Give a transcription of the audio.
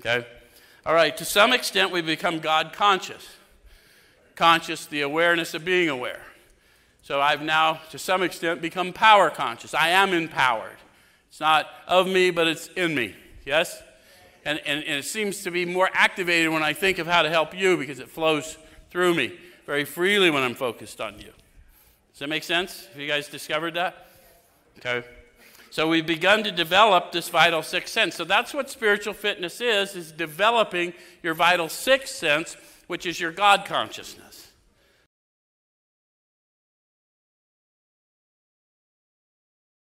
Okay? All right, to some extent we become God conscious. Conscious, the awareness of being aware. So I've now, to some extent, become power conscious. I am empowered. It's not of me, but it's in me. Yes? And it seems to be more activated when I think of how to help you because it flows through me very freely when I'm focused on you. Does that make sense? Have you guys discovered that? Okay. So we've begun to develop this vital sixth sense. So that's what spiritual fitness is developing your vital sixth sense, which is your God consciousness.